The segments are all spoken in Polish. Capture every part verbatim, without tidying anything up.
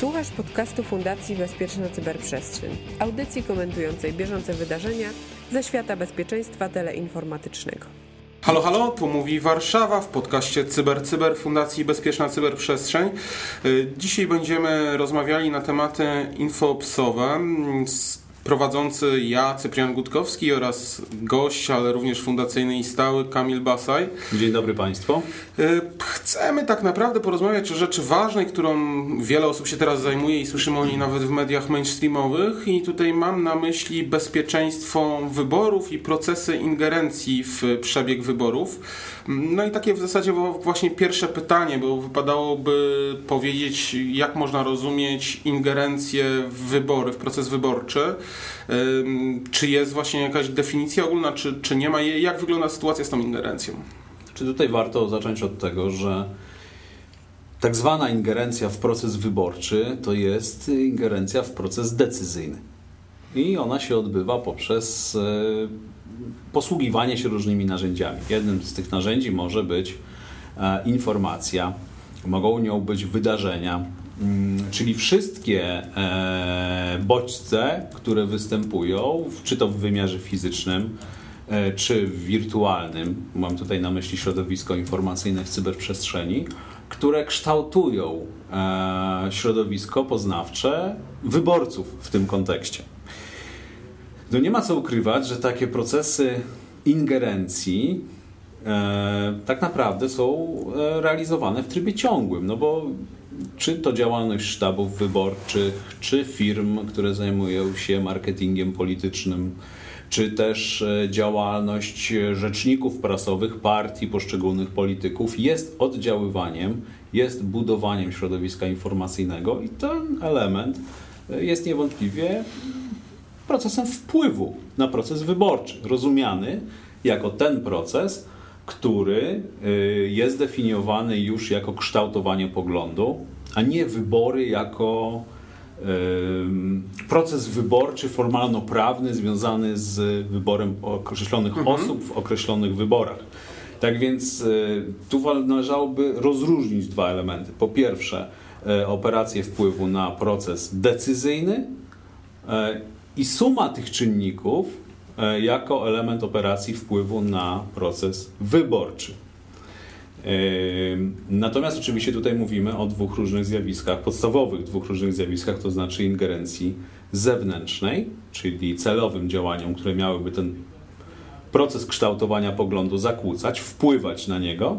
Słuchasz podcastu Fundacji Bezpieczna Cyberprzestrzeń, audycji komentującej bieżące wydarzenia ze świata bezpieczeństwa teleinformatycznego. Halo, halo, tu mówi Warszawa w podcaście Cyber, Cyber Fundacji Bezpieczna Cyberprzestrzeń. Dzisiaj będziemy rozmawiali na tematy infopsowe. Prowadzący ja, Cyprian Gutkowski, oraz gość, ale również fundacyjny i stały, Kamil Basaj. Dzień dobry Państwu. Chcemy tak naprawdę porozmawiać o rzeczy ważnej, którą wiele osób się teraz zajmuje i słyszymy o niej nawet w mediach mainstreamowych, i tutaj mam na myśli bezpieczeństwo wyborów i procesy ingerencji w przebieg wyborów. No i takie w zasadzie właśnie pierwsze pytanie, bo wypadałoby powiedzieć, jak można rozumieć ingerencję w wybory, w proces wyborczy. Czy jest właśnie jakaś definicja ogólna, czy, czy nie ma jej? Jak wygląda sytuacja z tą ingerencją? Czy tutaj warto zacząć od tego, że tak zwana ingerencja w proces wyborczy to jest ingerencja w proces decyzyjny. I ona się odbywa poprzez posługiwanie się różnymi narzędziami. Jednym z tych narzędzi może być informacja, mogą nią być wydarzenia, czyli wszystkie bodźce, które występują, czy to w wymiarze fizycznym, czy wirtualnym, mam tutaj na myśli środowisko informacyjne w cyberprzestrzeni, które kształtują środowisko poznawcze wyborców w tym kontekście. No nie ma co ukrywać, że takie procesy ingerencji tak naprawdę są realizowane w trybie ciągłym, no bo czy to działalność sztabów wyborczych, czy firm, które zajmują się marketingiem politycznym, czy też działalność rzeczników prasowych, partii, poszczególnych polityków jest oddziaływaniem, jest budowaniem środowiska informacyjnego i ten element jest niewątpliwie procesem wpływu na proces wyborczy, rozumiany jako ten proces, który jest definiowany już jako kształtowanie poglądu, a nie wybory jako proces wyborczy formalno-prawny związany z wyborem określonych mhm. osób w określonych wyborach. Tak więc tu należałoby rozróżnić dwa elementy. Po pierwsze, operacje wpływu na proces decyzyjny i suma tych czynników jako element operacji wpływu na proces wyborczy. Natomiast oczywiście tutaj mówimy o dwóch różnych zjawiskach, podstawowych dwóch różnych zjawiskach, to znaczy ingerencji zewnętrznej, czyli celowym działaniom, które miałyby ten proces kształtowania poglądu zakłócać, wpływać na niego,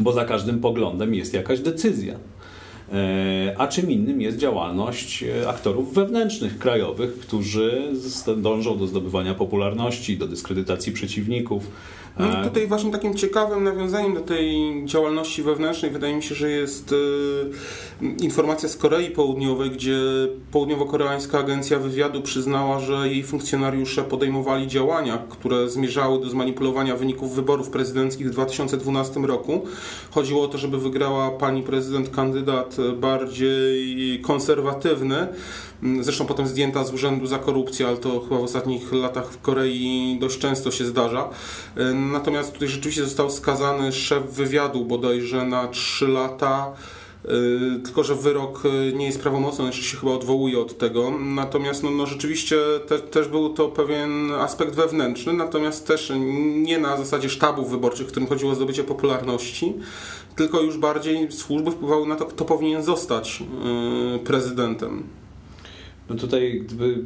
bo za każdym poglądem jest jakaś decyzja. A czym innym jest działalność aktorów wewnętrznych, krajowych, którzy dążą do zdobywania popularności, do dyskredytacji przeciwników. No tutaj właśnie takim ciekawym nawiązaniem do tej działalności wewnętrznej wydaje mi się, że jest informacja z Korei Południowej, gdzie południowo-koreańska agencja wywiadu przyznała, że jej funkcjonariusze podejmowali działania, które zmierzały do zmanipulowania wyników wyborów prezydenckich w dwa tysiące dwunastym roku. Chodziło o to, żeby wygrała pani prezydent kandydat bardziej konserwatywny. Zresztą potem zdjęta z urzędu za korupcję, ale to chyba w ostatnich latach w Korei dość często się zdarza. Natomiast tutaj rzeczywiście został skazany szef wywiadu bodajże na trzy lata, tylko że wyrok nie jest prawomocny, jeszcze się chyba odwołuje od tego. Natomiast no, no rzeczywiście te, też był to pewien aspekt wewnętrzny, natomiast też nie na zasadzie sztabów wyborczych, w którym chodziło o zdobycie popularności, tylko już bardziej służby wpływały na to, kto powinien zostać prezydentem. No tutaj gdyby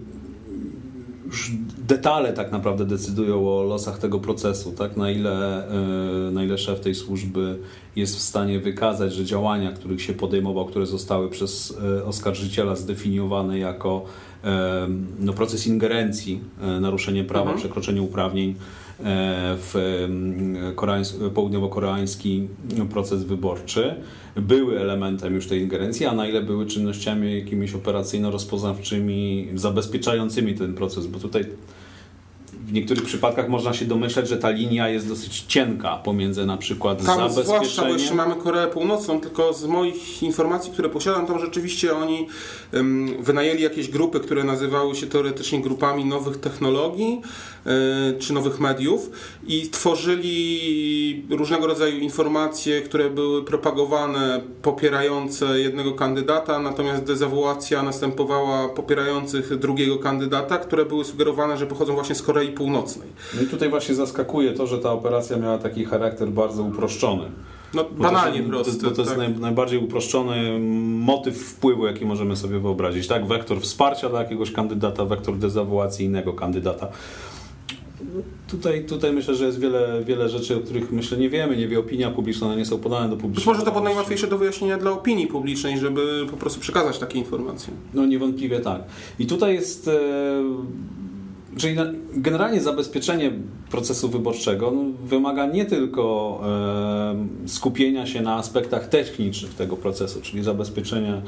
już detale tak naprawdę decydują o losach tego procesu, tak? Na ile, na ile szef tej służby jest w stanie wykazać, że działania, których się podejmował, które zostały przez oskarżyciela zdefiniowane jako no, proces ingerencji, naruszenie prawa, mhm. przekroczenie uprawnień w koreańs- południowo-koreański proces wyborczy, były elementem już tej ingerencji, a na ile były czynnościami jakimiś operacyjno-rozpoznawczymi, zabezpieczającymi ten proces, bo tutaj w niektórych przypadkach można się domyślać, że ta linia jest dosyć cienka pomiędzy na przykład tam zabezpieczeniem. Zwłaszcza, bo jeszcze mamy Koreę Północną, tylko z moich informacji, które posiadam, tam rzeczywiście oni um, wynajęli jakieś grupy, które nazywały się teoretycznie grupami nowych technologii y, czy nowych mediów i tworzyli różnego rodzaju informacje, które były propagowane popierające jednego kandydata, natomiast dezawuacja następowała popierających drugiego kandydata, które były sugerowane, że pochodzą właśnie z Korei Północnej. No i tutaj właśnie zaskakuje to, że ta operacja miała taki charakter bardzo uproszczony. No, banalnie prosty. To, to, to jest tak. naj, najbardziej uproszczony motyw wpływu, jaki możemy sobie wyobrazić. Tak, wektor wsparcia dla jakiegoś kandydata, wektor dezawuacji innego kandydata. Tutaj, tutaj myślę, że jest wiele, wiele rzeczy, o których myślę nie wiemy, nie wie opinia publiczna, one nie są podane do publiczności. Być może to było najłatwiejsze do wyjaśnienia dla opinii publicznej, żeby po prostu przekazać takie informacje. No niewątpliwie tak. I tutaj jest... E... Czyli generalnie zabezpieczenie procesu wyborczego wymaga nie tylko skupienia się na aspektach technicznych tego procesu, czyli zabezpieczenia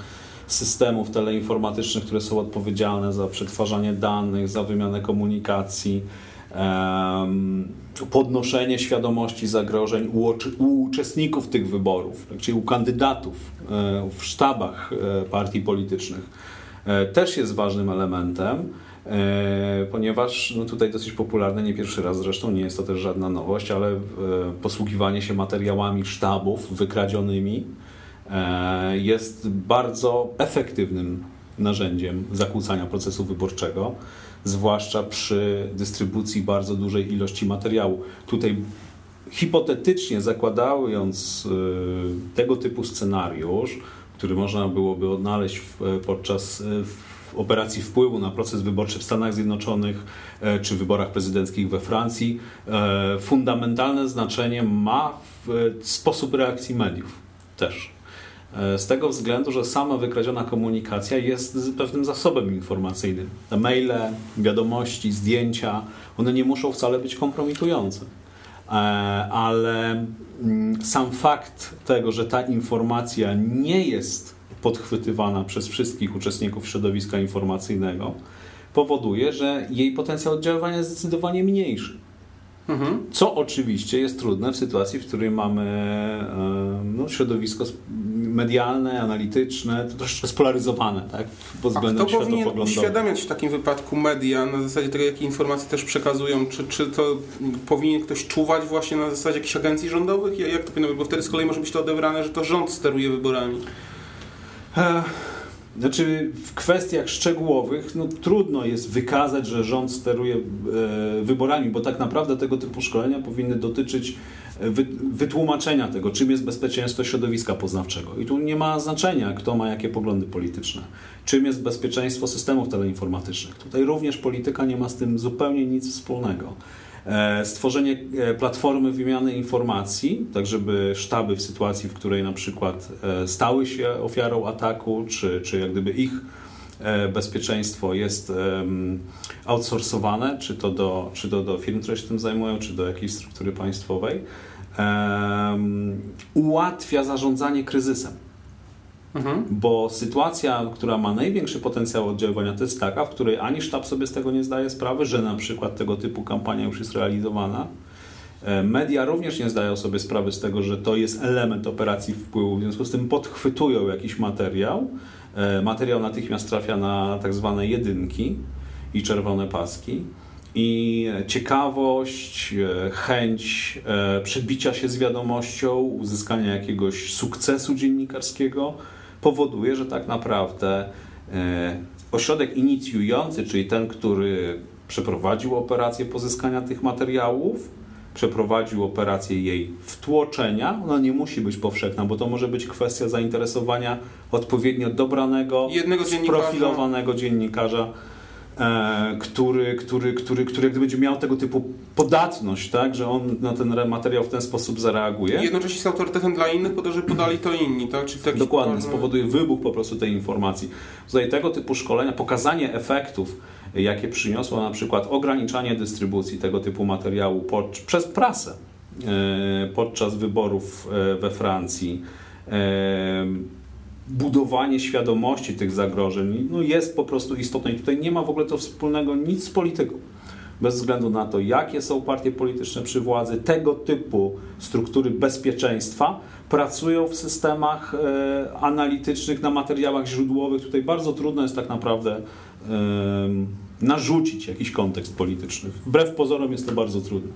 systemów teleinformatycznych, które są odpowiedzialne za przetwarzanie danych, za wymianę komunikacji, podnoszenie świadomości zagrożeń u uczestników tych wyborów, czyli u kandydatów w sztabach partii politycznych, też jest ważnym elementem. Ponieważ no tutaj dosyć popularne, nie pierwszy raz zresztą, nie jest to też żadna nowość, ale posługiwanie się materiałami sztabów wykradzionymi jest bardzo efektywnym narzędziem zakłócania procesu wyborczego, zwłaszcza przy dystrybucji bardzo dużej ilości materiału. Tutaj hipotetycznie zakładając tego typu scenariusz, który można byłoby odnaleźć podczas operacji wpływu na proces wyborczy w Stanach Zjednoczonych czy wyborach prezydenckich we Francji, fundamentalne znaczenie ma sposób reakcji mediów też. Z tego względu, że sama wykradziona komunikacja jest pewnym zasobem informacyjnym. Te maile, wiadomości, zdjęcia, one nie muszą wcale być kompromitujące. Ale sam fakt tego, że ta informacja nie jest podchwytywana przez wszystkich uczestników środowiska informacyjnego, powoduje, że jej potencjał oddziaływania jest zdecydowanie mniejszy. Mhm. Co oczywiście jest trudne w sytuacji, w której mamy no, środowisko medialne, analityczne, to troszeczkę spolaryzowane, tak? Pod względem światopoglądowym. A kto powinien uświadamiać w takim wypadku media na zasadzie tego, jakie informacje też przekazują? Czy, czy to powinien ktoś czuwać właśnie na zasadzie jakichś agencji rządowych? Jak to powinno być? Bo wtedy z kolei może być to odebrane, że to rząd steruje wyborami. Znaczy w kwestiach szczegółowych no, trudno jest wykazać, że rząd steruje e, wyborami, bo tak naprawdę tego typu szkolenia powinny dotyczyć wy, wytłumaczenia tego, czym jest bezpieczeństwo środowiska poznawczego. I tu nie ma znaczenia, kto ma jakie poglądy polityczne. Czym jest bezpieczeństwo systemów teleinformatycznych. Tutaj również polityka nie ma z tym zupełnie nic wspólnego. Stworzenie platformy wymiany informacji, tak żeby sztaby w sytuacji, w której na przykład stały się ofiarą ataku, czy, czy jak gdyby ich bezpieczeństwo jest outsourcowane, czy to do, czy to do firm, które się tym zajmują, czy do jakiejś struktury państwowej, um, ułatwia zarządzanie kryzysem. Mhm. Bo sytuacja, która ma największy potencjał oddziaływania, to jest taka, w której ani sztab sobie z tego nie zdaje sprawy, że na przykład tego typu kampania już jest realizowana. Media również nie zdają sobie sprawy z tego, że to jest element operacji wpływu, w związku z tym podchwytują jakiś materiał. Materiał natychmiast trafia na tak zwane jedynki i czerwone paski. I ciekawość, chęć przebicia się z wiadomością, uzyskania jakiegoś sukcesu dziennikarskiego powoduje, że tak naprawdę ośrodek inicjujący, czyli ten, który przeprowadził operację pozyskania tych materiałów, przeprowadził operację jej wtłoczenia, ona nie musi być powszechna, bo to może być kwestia zainteresowania odpowiednio dobranego, jednego dziennikarza. Sprofilowanego dziennikarza, który, który, który, który będzie miał tego typu podatność, tak, że on na ten materiał w ten sposób zareaguje. I jednocześnie z autorytetem dla innych, po to, żeby podali to inni. Tak? Czyli taki dokładnie, sposób... spowoduje wybuch po prostu tej informacji. Tutaj tego typu szkolenia, pokazanie efektów, jakie przyniosło na przykład ograniczanie dystrybucji tego typu materiału pod, przez prasę podczas wyborów we Francji, budowanie świadomości tych zagrożeń no jest po prostu istotne i tutaj nie ma w ogóle to wspólnego nic z polityką. bez względu na to, jakie są partie polityczne przy władzy, tego typu struktury bezpieczeństwa pracują w systemach e, analitycznych, na materiałach źródłowych. Tutaj bardzo trudno jest tak naprawdę e, narzucić jakiś kontekst polityczny. Wbrew pozorom jest to bardzo trudne.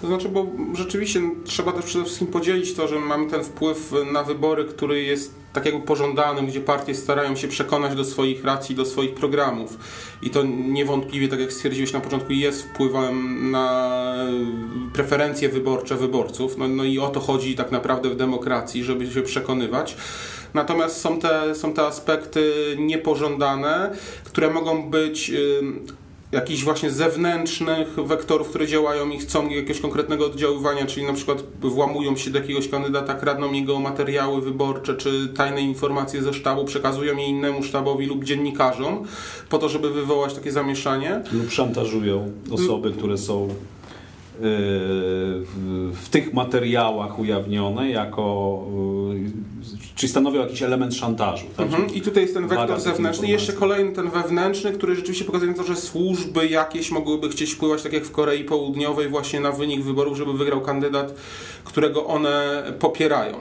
To znaczy, bo rzeczywiście trzeba też przede wszystkim podzielić to, że mamy ten wpływ na wybory, który jest tak jakby pożądany, gdzie partie starają się przekonać do swoich racji, do swoich programów. I to niewątpliwie, tak jak stwierdziłeś na początku, jest wpływem na preferencje wyborcze wyborców. No, no i o to chodzi tak naprawdę w demokracji, żeby się przekonywać. Natomiast są te, są te aspekty niepożądane, które mogą być... Yy, jakichś właśnie zewnętrznych wektorów, które działają i chcą jakiegoś konkretnego oddziaływania, czyli na przykład włamują się do jakiegoś kandydata, kradną jego materiały wyborcze, czy tajne informacje ze sztabu, przekazują je innemu sztabowi lub dziennikarzom po to, żeby wywołać takie zamieszanie. Lub szantażują osoby, które są w tych materiałach ujawnione jako, czyli stanowią jakiś element szantażu. Tak? Mhm. I tutaj jest ten wektor zewnętrzny. I jeszcze kolejny ten wewnętrzny, który rzeczywiście pokazuje to, że służby jakieś mogłyby chcieć wpływać, tak jak w Korei Południowej, właśnie na wynik wyborów, żeby wygrał kandydat, którego one popierają.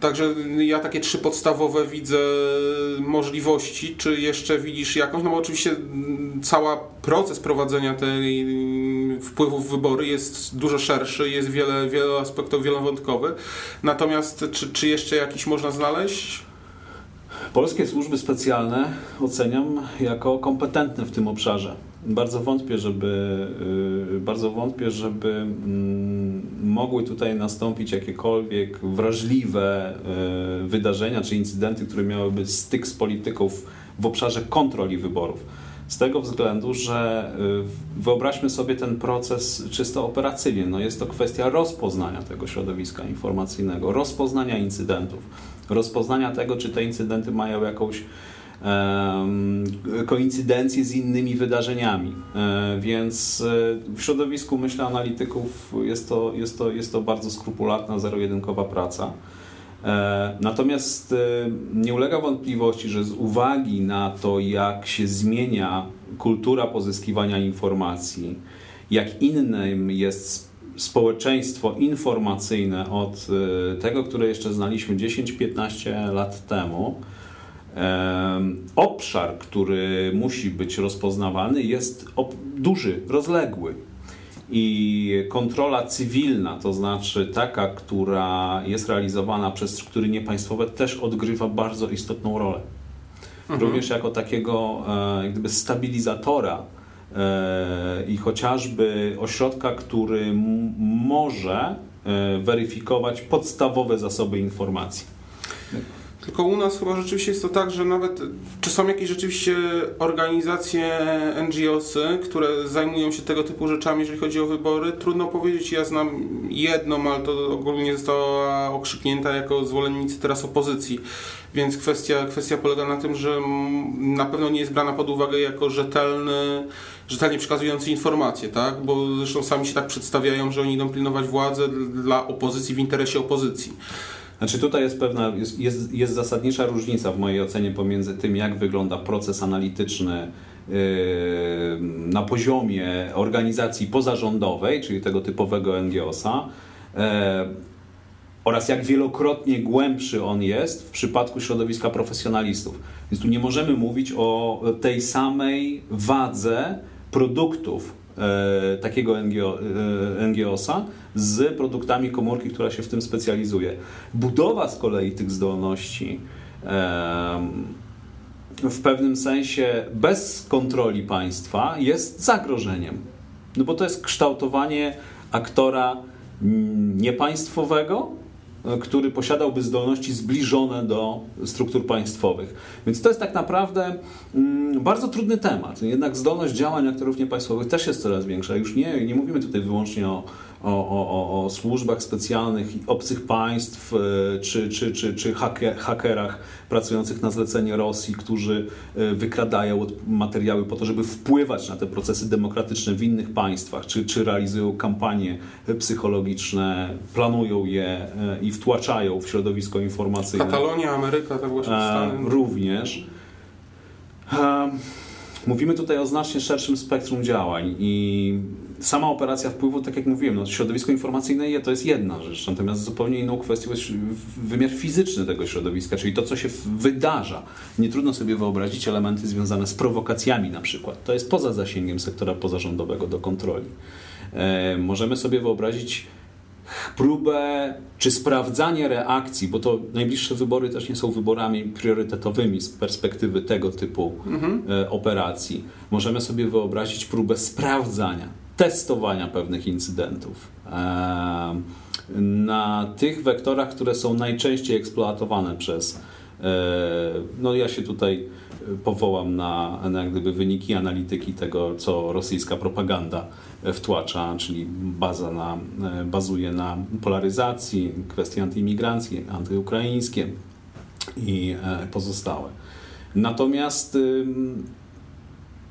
Także ja takie trzy podstawowe widzę możliwości. Czy jeszcze widzisz jakąś? No bo oczywiście cały proces prowadzenia tej wpływów w wybory jest dużo szerszy, jest wiele, wiele aspektów, wielowątkowy. Natomiast czy, czy jeszcze jakiś można znaleźć? Polskie służby specjalne oceniam jako kompetentne w tym obszarze. Bardzo wątpię, żeby, bardzo wątpię, żeby mogły tutaj nastąpić jakiekolwiek wrażliwe wydarzenia czy incydenty, które miałyby styk z polityką w obszarze kontroli wyborów. Z tego względu, że wyobraźmy sobie ten proces czysto operacyjnie. No jest to kwestia rozpoznania tego środowiska informacyjnego, rozpoznania incydentów, rozpoznania tego, czy te incydenty mają jakąś um, koincydencję z innymi wydarzeniami. E, więc w środowisku, myślę, analityków jest to, jest to, jest to bardzo skrupulatna, zero-jedynkowa praca. Natomiast nie ulega wątpliwości, że z uwagi na to, jak się zmienia kultura pozyskiwania informacji, jak innym jest społeczeństwo informacyjne od tego, które jeszcze znaliśmy dziesięć-piętnaście lat temu, obszar, który musi być rozpoznawany, jest duży, rozległy. I kontrola cywilna, to znaczy taka, która jest realizowana przez struktury niepaństwowe, też odgrywa bardzo istotną rolę. Mhm. Również jako takiego jak gdyby stabilizatora i chociażby ośrodka, który m- może weryfikować podstawowe zasoby informacji. Tylko u nas chyba rzeczywiście jest to tak, że nawet czy są jakieś rzeczywiście organizacje, en dżi osy, które zajmują się tego typu rzeczami, jeżeli chodzi o wybory? Trudno powiedzieć. Ja znam jedną, ale to ogólnie została okrzyknięta jako zwolennicy teraz opozycji. Więc kwestia, kwestia polega na tym, że na pewno nie jest brana pod uwagę jako rzetelny, rzetelnie przekazujący informacje, tak? Bo zresztą sami się tak przedstawiają, że oni idą pilnować władzy dla opozycji, w interesie opozycji. Znaczy tutaj jest pewna, jest, jest, jest zasadnicza różnica w mojej ocenie pomiędzy tym, jak wygląda proces analityczny yy, na poziomie organizacji pozarządowej, czyli tego typowego en dżi osa, yy, oraz jak wielokrotnie głębszy on jest w przypadku środowiska profesjonalistów. Więc tu nie możemy mówić o tej samej wadze produktów E, takiego NGO, e, en dżi osa z produktami komórki, która się w tym specjalizuje. Budowa z kolei tych zdolności e, w pewnym sensie bez kontroli państwa jest zagrożeniem. No bo to jest kształtowanie aktora niepaństwowego, który posiadałby zdolności zbliżone do struktur państwowych. Więc to jest tak naprawdę bardzo trudny temat. Jednak zdolność działań aktorów niepaństwowych też jest coraz większa. Już nie, nie mówimy tutaj wyłącznie o, o, o, o służbach specjalnych obcych państw czy, czy, czy, czy hakerach pracujących na zlecenie Rosji, którzy wykradają materiały po to, żeby wpływać na te procesy demokratyczne w innych państwach, czy, czy realizują kampanie psychologiczne, planują je i wtłaczają w środowisko informacyjne. Katalonia, Ameryka, to właśnie Stany. Również. Mówimy tutaj o znacznie szerszym spektrum działań i sama operacja wpływu, tak jak mówiłem, no środowisko informacyjne to jest jedna rzecz, natomiast zupełnie inną kwestią jest wymiar fizyczny tego środowiska, czyli to, co się wydarza. Nie trudno sobie wyobrazić elementy związane z prowokacjami na przykład. To jest poza zasięgiem sektora pozarządowego do kontroli. E, możemy sobie wyobrazić próbę czy sprawdzanie reakcji, bo to najbliższe wybory też nie są wyborami priorytetowymi z perspektywy tego typu mhm. operacji. Możemy sobie wyobrazić próbę sprawdzania, testowania pewnych incydentów na tych wektorach, które są najczęściej eksploatowane przez, no ja się tutaj powołam na, na jak gdyby wyniki analityki tego, co rosyjska propaganda wtłacza, czyli baza na, bazuje na polaryzacji, kwestii antyimigranckiej, antyukraińskie i pozostałe. Natomiast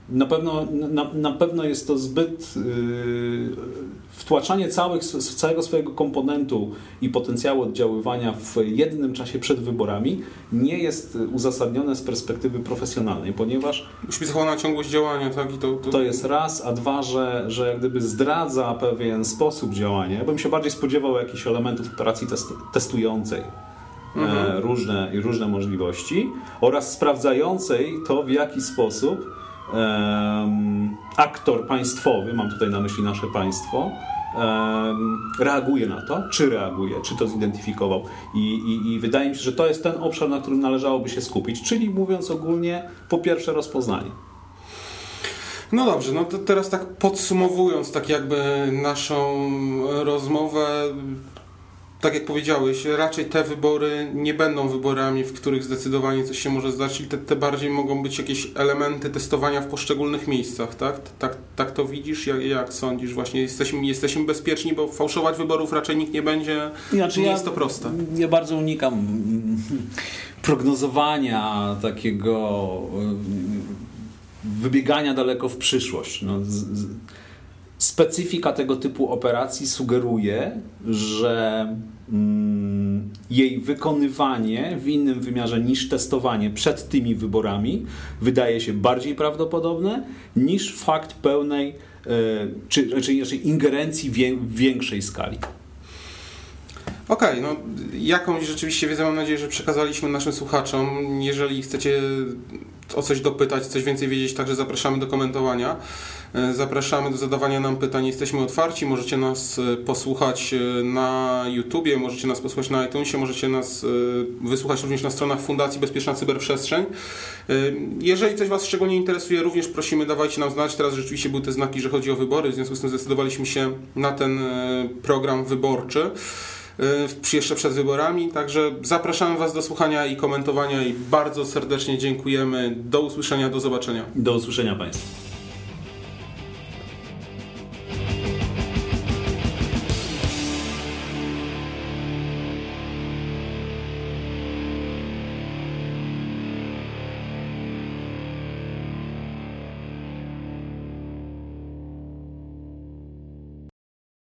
na pewno, na, na pewno jest to zbyt wtłaczanie całych, całego swojego komponentu i potencjału oddziaływania w jednym czasie przed wyborami nie jest uzasadnione z perspektywy profesjonalnej, ponieważ musi być zachowana ciągłość działania, tak? I to, to... to jest raz, a dwa, że, że jak gdyby zdradza pewien sposób działania. Ja bym się bardziej spodziewał jakichś elementów operacji test, testującej mhm. różne, różne możliwości oraz sprawdzającej to, w jaki sposób Um, aktor państwowy, mam tutaj na myśli nasze państwo, um, reaguje na to, czy reaguje, czy to zidentyfikował. I, i, i wydaje mi się, że to jest ten obszar, na którym należałoby się skupić, czyli mówiąc ogólnie, po pierwsze rozpoznanie. No dobrze, no to teraz tak podsumowując tak jakby naszą rozmowę, tak jak powiedziałeś, raczej te wybory nie będą wyborami, w których zdecydowanie coś się może zdarzyć, i te, te bardziej mogą być jakieś elementy testowania w poszczególnych miejscach, tak? Tak, tak to widzisz? Jak, jak sądzisz? Właśnie jesteśmy, jesteśmy bezpieczni, bo fałszować wyborów raczej nikt nie będzie. Znaczy, nie ja, jest to proste. Ja bardzo unikam prognozowania takiego wybiegania daleko w przyszłość. No, z, z, Specyfika tego typu operacji sugeruje, że mm, jej wykonywanie w innym wymiarze niż testowanie przed tymi wyborami wydaje się bardziej prawdopodobne niż fakt pełnej, y, czy, czy raczej ingerencji wie, w większej skali. Okej, okay, no jakąś rzeczywiście wiedzę mam nadzieję, że przekazaliśmy naszym słuchaczom. Jeżeli chcecie o coś dopytać, coś więcej wiedzieć, także zapraszamy do komentowania. Zapraszamy do zadawania nam pytań, jesteśmy otwarci, możecie nas posłuchać na YouTubie, możecie nas posłuchać na iTunesie, możecie nas wysłuchać również na stronach Fundacji Bezpieczna Cyberprzestrzeń. Jeżeli coś Was szczególnie interesuje, również prosimy, dawajcie nam znać. Teraz rzeczywiście były te znaki, że chodzi o wybory, w związku z tym zdecydowaliśmy się na ten program wyborczy jeszcze przed wyborami, także zapraszamy Was do słuchania i komentowania i bardzo serdecznie dziękujemy. Do usłyszenia, do zobaczenia. Do usłyszenia Państwu.